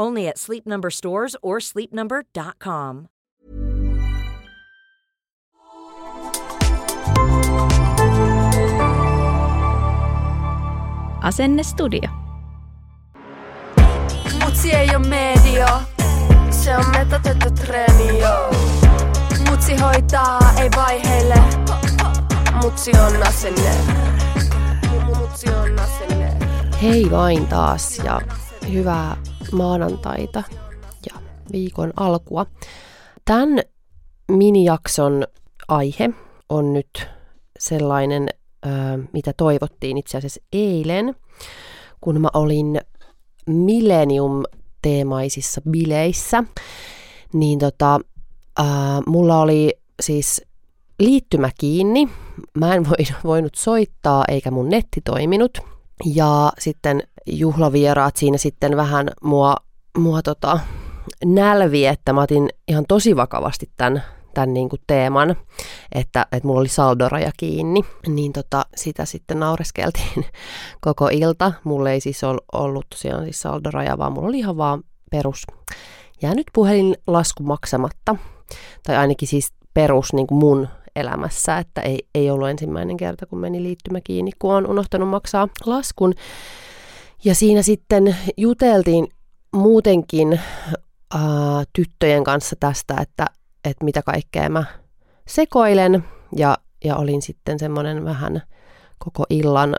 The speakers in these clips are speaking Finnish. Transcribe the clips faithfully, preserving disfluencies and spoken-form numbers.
Only at Sleep Number stores or sleep number dot com. Asenne Studio. Mutsi ei oo media, se on metatettu treeni. Mutsi hoitaa, ei vaiheile. Mutsi on asenne. Mutsi on asenne. Hei vain taas ja hyvää maanantaita ja viikon alkua. Tämän minijakson aihe on nyt sellainen, mitä toivottiin itse asiassa eilen, kun mä olin millennium-teemaisissa bileissä. Niin tota, äh, mulla oli siis liittymä kiinni. Mä en voinut soittaa eikä mun netti toiminut. Ja sitten juhlavieraat siinä sitten vähän mua, mua tota, nälvi, että mä otin ihan tosi vakavasti tämän, tämän niin kuin teeman, että, että mulla oli saldoraja kiinni. Niin tota, sitä sitten naureskeltiin koko ilta. Mulla ei siis ollut tosiaan siis saldoraja, vaan mulla oli ihan vaan perus jäänyt puhelinlasku maksamatta. Tai ainakin siis perus niin kuin mun elämässä, että ei, ei ollut ensimmäinen kerta, kun meni liittymä kiinni, kun on unohtanut maksaa laskun. Ja siinä sitten juteltiin muutenkin äh, tyttöjen kanssa tästä, että, että mitä kaikkea mä sekoilen. Ja, ja olin sitten semmoinen vähän koko illan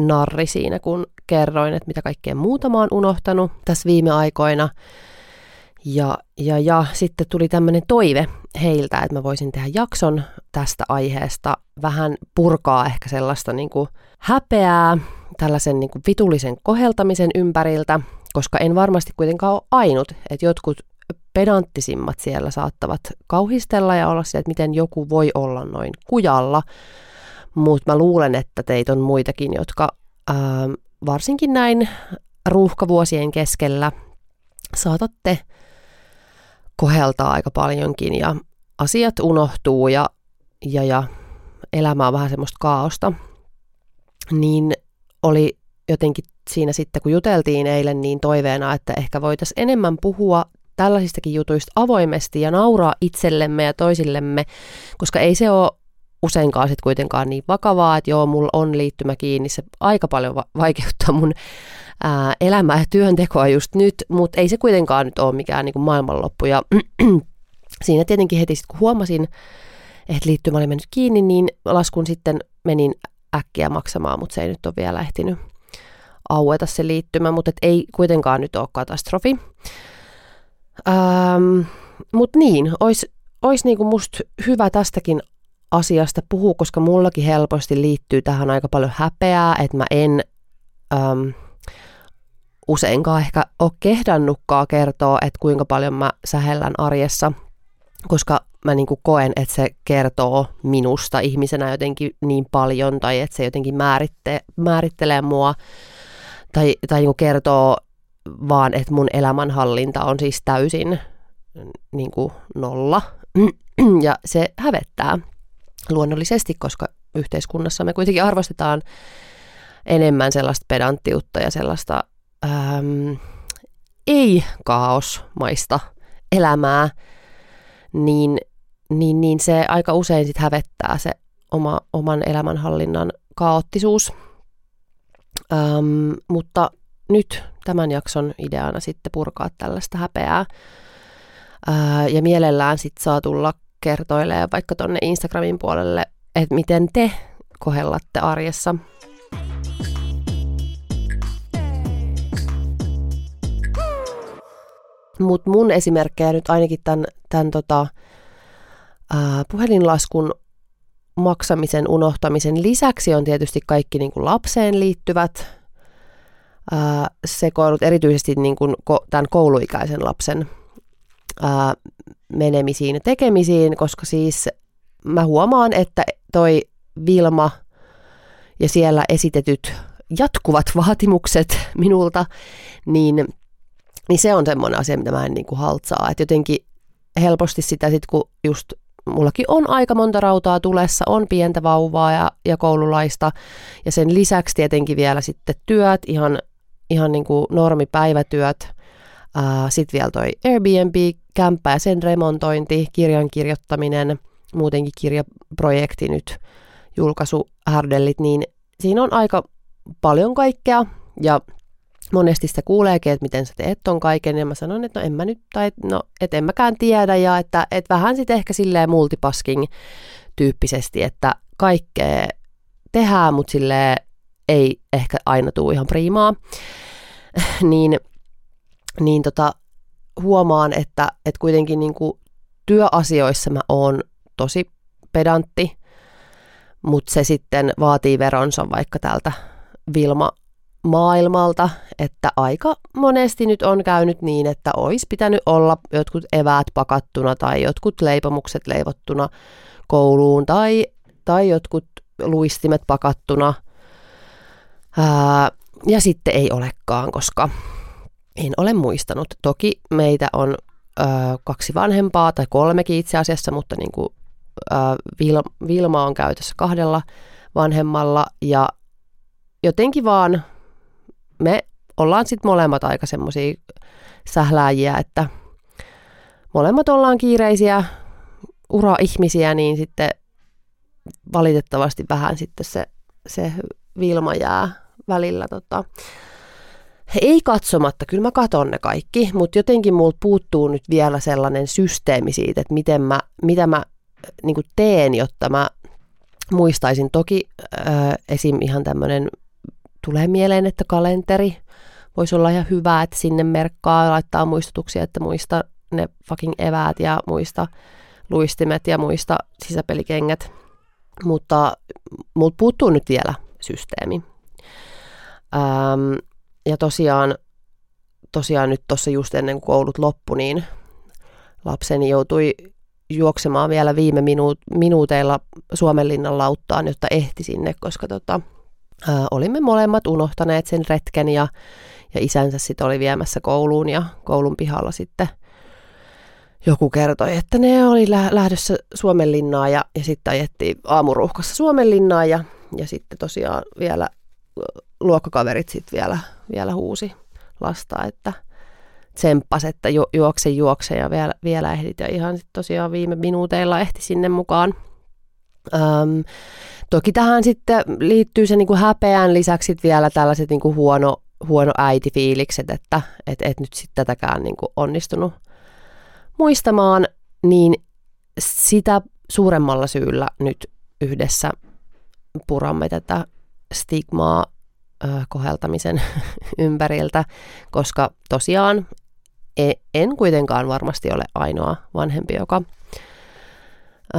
narri siinä, kun kerroin, että mitä kaikkea muuta mä oon unohtanut tässä viime aikoina. Ja, ja, ja sitten tuli tämmöinen toive heiltä, että mä voisin tehdä jakson tästä aiheesta. Vähän purkaa ehkä sellaista niin kuin häpeää tällaisen niin kuin vitullisen koheltamisen ympäriltä, koska en varmasti kuitenkaan ole ainut, että jotkut pedanttisimmat siellä saattavat kauhistella ja olla siellä, että miten joku voi olla noin kujalla. Mutta mä luulen, että teitä on muitakin, jotka ää, varsinkin näin ruuhkavuosien keskellä saatatte koheltaa aika paljonkin ja asiat unohtuu ja, ja, ja elämä on vähän semmoista kaaosta. Niin oli jotenkin siinä sitten, kun juteltiin eilen, niin toiveena, että ehkä voitaisiin enemmän puhua tällaisistakin jutuista avoimesti ja nauraa itsellemme ja toisillemme, koska ei se ole useinkaan sitten kuitenkaan niin vakavaa, että joo, mulla on liittymä kiinni, se aika paljon va- vaikeuttaa mun ää, elämää ja työntekoa just nyt, mutta ei se kuitenkaan nyt ole mikään niin kuin maailmanloppu. Ja siinä tietenkin heti sitten, kun huomasin, että liittymä oli mennyt kiinni, niin laskun sitten menin äkkiä maksamaan, mutta se ei nyt ole vielä ehtinyt aueta se liittymä, mutta ei kuitenkaan nyt ole katastrofi. Ähm, mutta niin, olisi olis niinku musta hyvä tästäkin asiasta puhua, koska mullakin helposti liittyy tähän aika paljon häpeää, että mä en ähm, useinkaan ehkä ole kehdannutkaan kertoa, että kuinka paljon mä sähellän arjessa, koska mä niin kuin koen, että se kertoo minusta ihmisenä jotenkin niin paljon, tai että se jotenkin määritte, määrittelee mua, tai, tai niin kuin kertoo vaan, että mun elämänhallinta on siis täysin niin kuin nolla, ja se hävettää luonnollisesti, koska yhteiskunnassa me kuitenkin arvostetaan enemmän sellaista pedanttiutta ja sellaista äm, ei-kaosmaista elämää, niin Niin, niin se aika usein sit hävettää se oma, oman elämänhallinnan kaoottisuus. Öm, mutta nyt tämän jakson ideana sitten purkaa tällaista häpeää. Öö, ja mielellään sit saa tulla kertoilemaan vaikka tonne Instagramin puolelle, että miten te kohellatte arjessa. Mutta mun esimerkkejä nyt ainakin tämän, tämän tota, ää, puhelinlaskun maksamisen unohtamisen lisäksi on tietysti kaikki niin kuin lapseen liittyvät ää, sekoilut, erityisesti niin kuin ko, tämän kouluikäisen lapsen ää, menemisiin ja tekemisiin, koska siis mä huomaan, että toi Vilma ja siellä esitetyt jatkuvat vaatimukset minulta, niin Niin se on semmoinen asia, mitä mä en niin kuin haltsaa. Että jotenkin helposti sitä sitten, kun just mullakin on aika monta rautaa tulessa, on pientä vauvaa ja, ja koululaista. Ja sen lisäksi tietenkin vielä sitten työt, ihan, ihan niin kuin normipäivätyöt. Sitten vielä toi Airbnb-kämppä ja sen remontointi, kirjan kirjoittaminen, muutenkin kirjaprojekti nyt, julkaisuhärdellit. Niin siinä on aika paljon kaikkea ja monesti sitä kuuleekin, että miten sä teet ton kaiken, ja mä sanon, että no en mä nyt, tai no, et en mäkään tiedä, ja että et vähän sitten ehkä silleen multitasking-tyyppisesti, että kaikkea tehdään, mutta silleen ei ehkä aina tule ihan priimaa, niin, niin tota, huomaan, että et kuitenkin niinku työasioissa mä oon tosi pedantti, mutta se sitten vaatii veronsa vaikka tältä Vilma maailmalta, että aika monesti nyt on käynyt niin, että olisi pitänyt olla jotkut eväät pakattuna tai jotkut leipomukset leivottuna kouluun tai, tai jotkut luistimet pakattuna. Ää, ja sitten ei olekaan, koska en ole muistanut. Toki meitä on ää, kaksi vanhempaa tai kolmekin itse asiassa, mutta niin kuin, ää, Vil- Vilma on käytössä kahdella vanhemmalla ja jotenkin vaan me ollaan sitten molemmat aika semmoisia sählääjiä, että molemmat ollaan kiireisiä uraihmisiä, niin sitten valitettavasti vähän sitten se, se Vilma jää välillä. Tota. Ei katsomatta, kyllä mä katon ne kaikki, mutta jotenkin multa puuttuu nyt vielä sellainen systeemi siitä, että miten mä, mitä mä niin kuin teen, jotta mä muistaisin. Toki äh, esim. Ihan tämmöinen tulee mieleen, että kalenteri voisi olla ihan hyvä, että sinne merkkaa ja laittaa muistutuksia, että muista ne fucking eväät ja muista luistimet ja muista sisäpelikengät. Mutta multa puuttuu nyt vielä systeemi. Ähm, ja tosiaan, tosiaan nyt tuossa just ennen kuin koulut loppu, niin lapseni joutui juoksemaan vielä viime minu- minuuteilla Suomenlinnan lauttaan, jotta ehti sinne, koska tota... Ö, olimme molemmat unohtaneet sen retken ja, ja isänsä sitten oli viemässä kouluun ja koulun pihalla sitten joku kertoi, että ne oli lä- lähdössä Suomenlinnaan ja, ja sitten ajettiin aamuruuhkassa Suomenlinnaan ja, ja sitten tosiaan vielä luokkakaverit sitten vielä, vielä huusi lasta, että tsemppas, että ju- juokse juokse ja vielä, vielä ehdit ja ihan sitten tosiaan viime minuuteilla ehti sinne mukaan. Öm, toki tähän sitten liittyy se niin kuin häpeän lisäksi vielä tällaiset niin kuin huono, huono äitifiilikset, että et, et nyt sitten tätäkään niin kuin onnistunut muistamaan, niin sitä suuremmalla syyllä nyt yhdessä puramme tätä stigmaa ö, koheltamisen ympäriltä, koska tosiaan en kuitenkaan varmasti ole ainoa vanhempi, joka... Ö,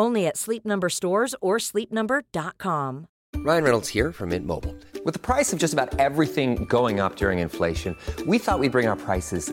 Only at Sleep Number stores or sleep number dot com. Ryan Reynolds here from Mint Mobile. With the price of just about everything going up during inflation, we thought we'd bring our prices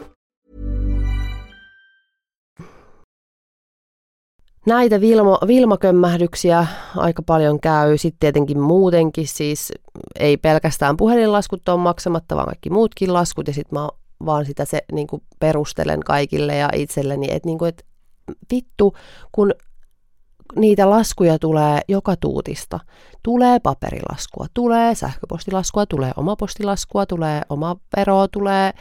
Näitä Vilma, Vilma-kömmähdyksiä aika paljon käy. Sitten tietenkin muutenkin, siis ei pelkästään puhelinlaskut on maksamatta, vaan kaikki muutkin laskut. Ja sitten mä vaan sitä se, niin kuin perustelen kaikille ja itselleni, että niin kuin, et, vittu, kun niitä laskuja tulee joka tuutista. Tulee paperilaskua, tulee sähköpostilaskua, tulee oma postilaskua, tulee oma veroa, tulee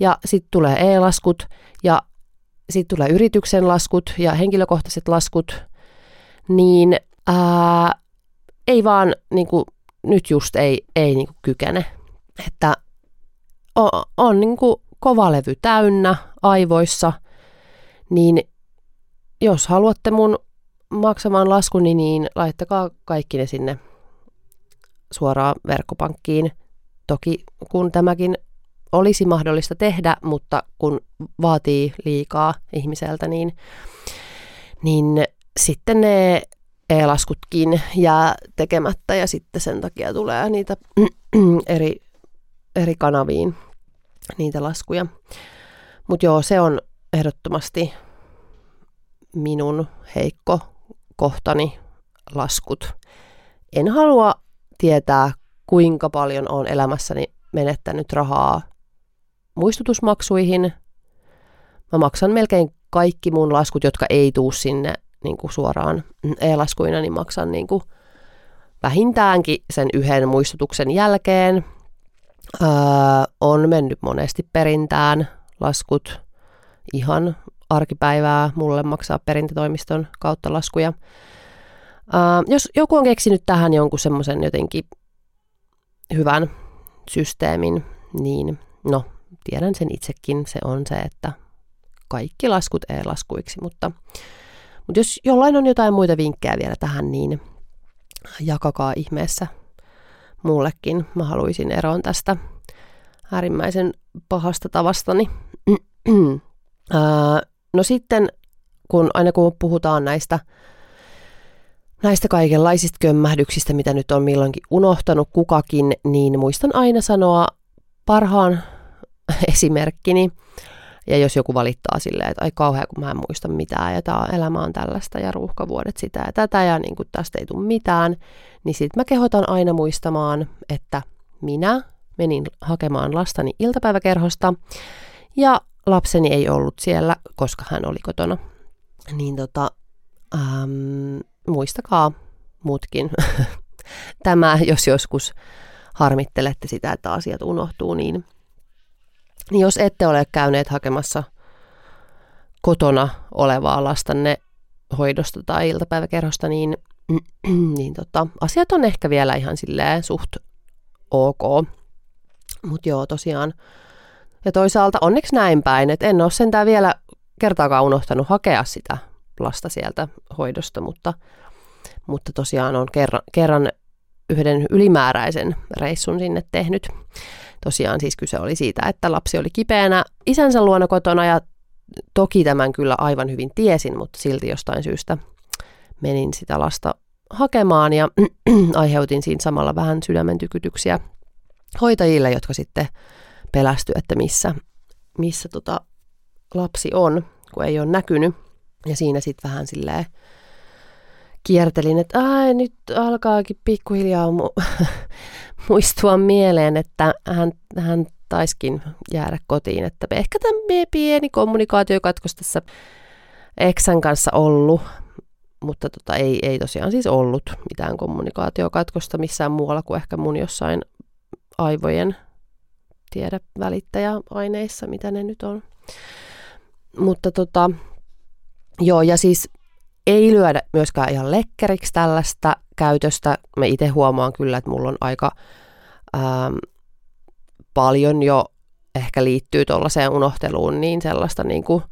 ja sitten tulee e-laskut ja sitten tulee yrityksen laskut ja henkilökohtaiset laskut, niin ää, ei vaan niin kuin, nyt just ei, ei niin kuin kykene. Että on, on niin kuin kova levy täynnä aivoissa, niin jos haluatte mun maksamaan laskuni, niin laittakaa kaikki ne sinne suoraan verkkopankkiin. Toki kun tämäkin olisi mahdollista tehdä, mutta kun vaatii liikaa ihmiseltä, niin, niin sitten ne e-laskutkin jää tekemättä ja sitten sen takia tulee niitä eri, eri kanaviin niitä laskuja. Mutta joo, se on ehdottomasti minun heikko kohtani, laskut. En halua tietää, kuinka paljon olen elämässäni menettänyt rahaa muistutusmaksuihin. Mä maksan melkein kaikki mun laskut, jotka ei tuu sinne niin kuin suoraan e-laskuina, niin maksan niin kuin vähintäänkin sen yhden muistutuksen jälkeen. Öö, on mennyt monesti perintään laskut, ihan arkipäivää mulle maksaa perintätoimiston kautta laskuja. Öö, jos joku on keksinyt tähän jonkun semmoisen jotenkin hyvän systeemin, niin no, tiedän sen itsekin, se on se, että kaikki laskut e-laskuiksi, mutta, mutta jos jollain on jotain muita vinkkejä vielä tähän, niin jakakaa ihmeessä mullekin. Mä haluaisin eroon tästä äärimmäisen pahasta tavastani. No sitten, kun aina kun puhutaan näistä Näistä kaikenlaisista kömmähdyksistä, mitä nyt on milloinkin unohtanut kukakin, niin muistan aina sanoa parhaan esimerkkini. Ja jos joku valittaa silleen, että ai kauhea, kun mä en muista mitään ja tää elämä on tällaista ja ruuhkavuodet sitä ja tätä ja niin kuin tästä ei tule mitään, niin sit mä kehotan aina muistamaan, että minä menin hakemaan lastani iltapäiväkerhosta ja lapseni ei ollut siellä, koska hän oli kotona. Niin tota... Ähm, Muistakaa muutkin tämä, jos joskus harmittelette sitä, että asiat unohtuu, niin, niin jos ette ole käyneet hakemassa kotona olevaa lastanne hoidosta tai iltapäiväkerhosta, niin, niin tota, asiat on ehkä vielä ihan silleen suht ok. Mutta joo, tosiaan. Ja toisaalta onneksi näin päin, että en ole sentään vielä kertaakaan unohtanut hakea sitä lasta sieltä hoidosta, mutta, mutta tosiaan on kerran, kerran yhden ylimääräisen reissun sinne tehnyt. Tosiaan siis kyse oli siitä, että lapsi oli kipeänä isänsä luona kotona ja toki tämän kyllä aivan hyvin tiesin, mutta silti jostain syystä menin sitä lasta hakemaan ja aiheutin siinä samalla vähän sydämen tykytyksiä hoitajille, jotka sitten pelästyivät, että missä, missä tota lapsi on, kun ei ole näkynyt. Ja siinä sitten vähän silleen kiertelin, että ai, nyt alkaakin pikkuhiljaa mu- muistua mieleen, että hän, hän taisikin jäädä kotiin. Että ehkä tämä pieni kommunikaatiokatkos tässä eksän kanssa ollut, mutta tota, ei, ei tosiaan siis ollut mitään kommunikaatiokatkosta missään muualla kuin ehkä mun jossain aivojen tiedä välittäjäaineissa, mitä ne nyt on. Mutta tota... Joo, ja siis ei lyödä myöskään ihan lekkeriksi tällaista käytöstä. Mä itse huomaan kyllä, että mulla on aika ähm, paljon jo ehkä liittyy tuollaiseen unohteluun, niin sellaista niin kuin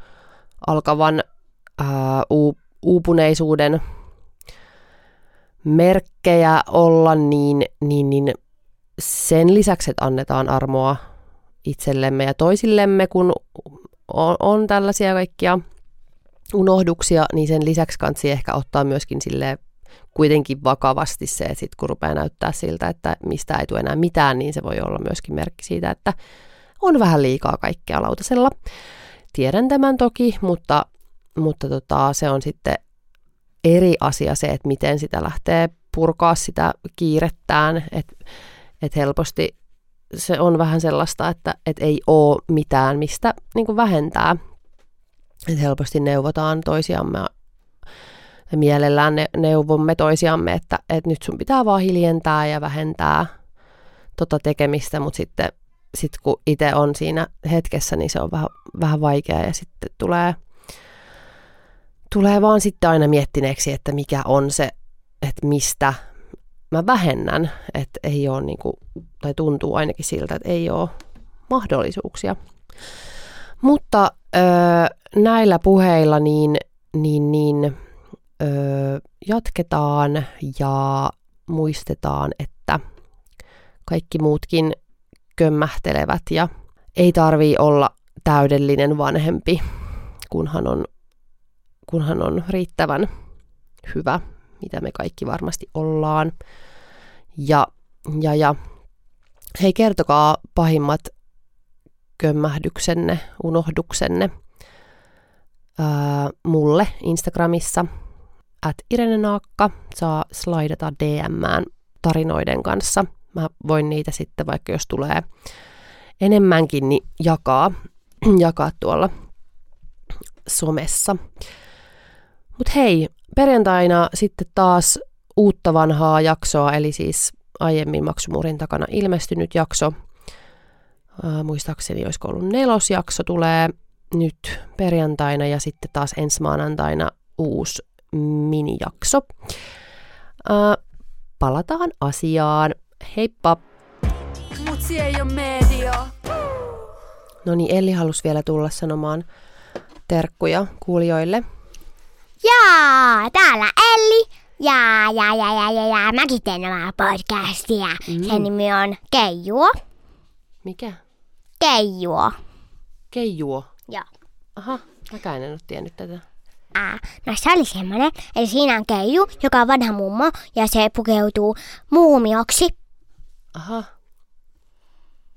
alkavan ää, uupuneisuuden merkkejä olla, niin, niin, niin sen lisäksi, että annetaan armoa itsellemme ja toisillemme, kun on, on tällaisia kaikkia unohduksia, niin sen lisäksi kansi ehkä ottaa myöskin silleen kuitenkin vakavasti se, että sit kun rupeaa näyttää siltä, että mistä ei tule enää mitään, niin se voi olla myöskin merkki siitä, että on vähän liikaa kaikkea lautasella. Tiedän tämän toki, mutta, mutta tota, se on sitten eri asia se, että miten sitä lähtee purkaa sitä kiirettään, että et helposti se on vähän sellaista, että et ei ole mitään, mistä niinku vähentää. Et helposti neuvotaan toisiamme ja mielellään ne, neuvomme toisiamme, että et nyt sun pitää vaan hiljentää ja vähentää tota tekemistä, mutta sitten sit kun itse on siinä hetkessä, niin se on vähän, vähän vaikeaa ja sitten tulee, tulee vaan sitten aina miettineeksi, että mikä on se, että mistä mä vähennän, että ei ole niin kuin, tai tuntuu ainakin siltä, että ei ole mahdollisuuksia. Mutta öö, näillä puheilla niin, niin, niin öö, jatketaan ja muistetaan, että kaikki muutkin kömmähtelevät ja ei tarvitse olla täydellinen vanhempi, kunhan on, kunhan on riittävän hyvä, mitä me kaikki varmasti ollaan. Ja, ja, ja hei, kertokaa pahimmat kömmähdyksenne, unohduksenne ää, mulle Instagramissa. At Irene Naakka saa slaidata D M:ään tarinoiden kanssa. Mä voin niitä sitten, vaikka jos tulee enemmänkin, niin jakaa, jakaa tuolla somessa. Mut hei, perjantaina sitten taas uutta vanhaa jaksoa, eli siis aiemmin maksumuurin takana ilmestynyt jakso. Äh, muistaakseni olisiko ollut nelosjakso tulee nyt perjantaina ja sitten taas ensi maanantaina uusi minijakso. Äh, palataan asiaan. Heippa! Mutsi ei ole media. No niin, Elli halusi vielä tulla sanomaan terkkuja kuulijoille. Jaa, täällä Elli. Jaa, jaa, jaa, jaa, jaa, jaa. Mäkin teen omaa podcastia. Mm. Sen nimi on Keijuo. Mikä? Keijuo. Keijuo? Joo. Aha, mäkään en ole tiennyt tätä. Aa, no se oli semmoinen. Eli siinä on keiju, joka on vanha mummo, ja se pukeutuu muumioksi. Aha.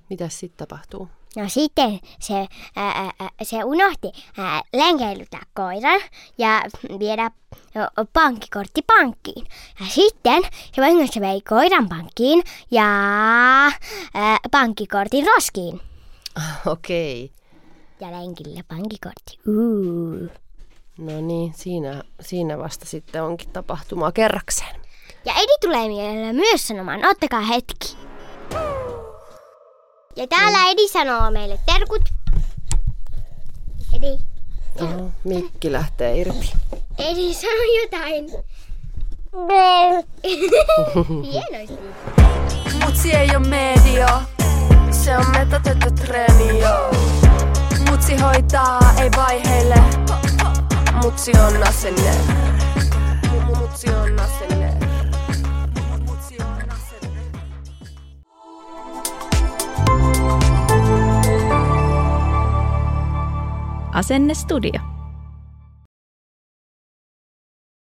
Mitäs sitten tapahtuu? No sitten se, ää, ää, se unohti ää, lenkeilyttää koiran ja viedä pankkikortti pankkiin. Ja sitten se vahingossa vei koiran pankkiin ja ää, pankkikortin roskiin. Okei. Okay. Ja lenkillä pankkikortti. Uuu. No niin, siinä, siinä vasta sitten onkin tapahtumaa kerrakseen. Ja Edi tulee mielellä myös sanomaan, ottakaa hetki. Ja täällä no. Edi sanoo meille terkut. Edi. Oho, mikki lähtee irti. Edi sanoo jotain. Hienosti. Mutsi ei oo media. Se on metatötö tremio. Mutsi hoitaa, ei vaiheile. Mutsi on asenne. Mutsi on asenne. Mutsi on asenne. Asenne Studio.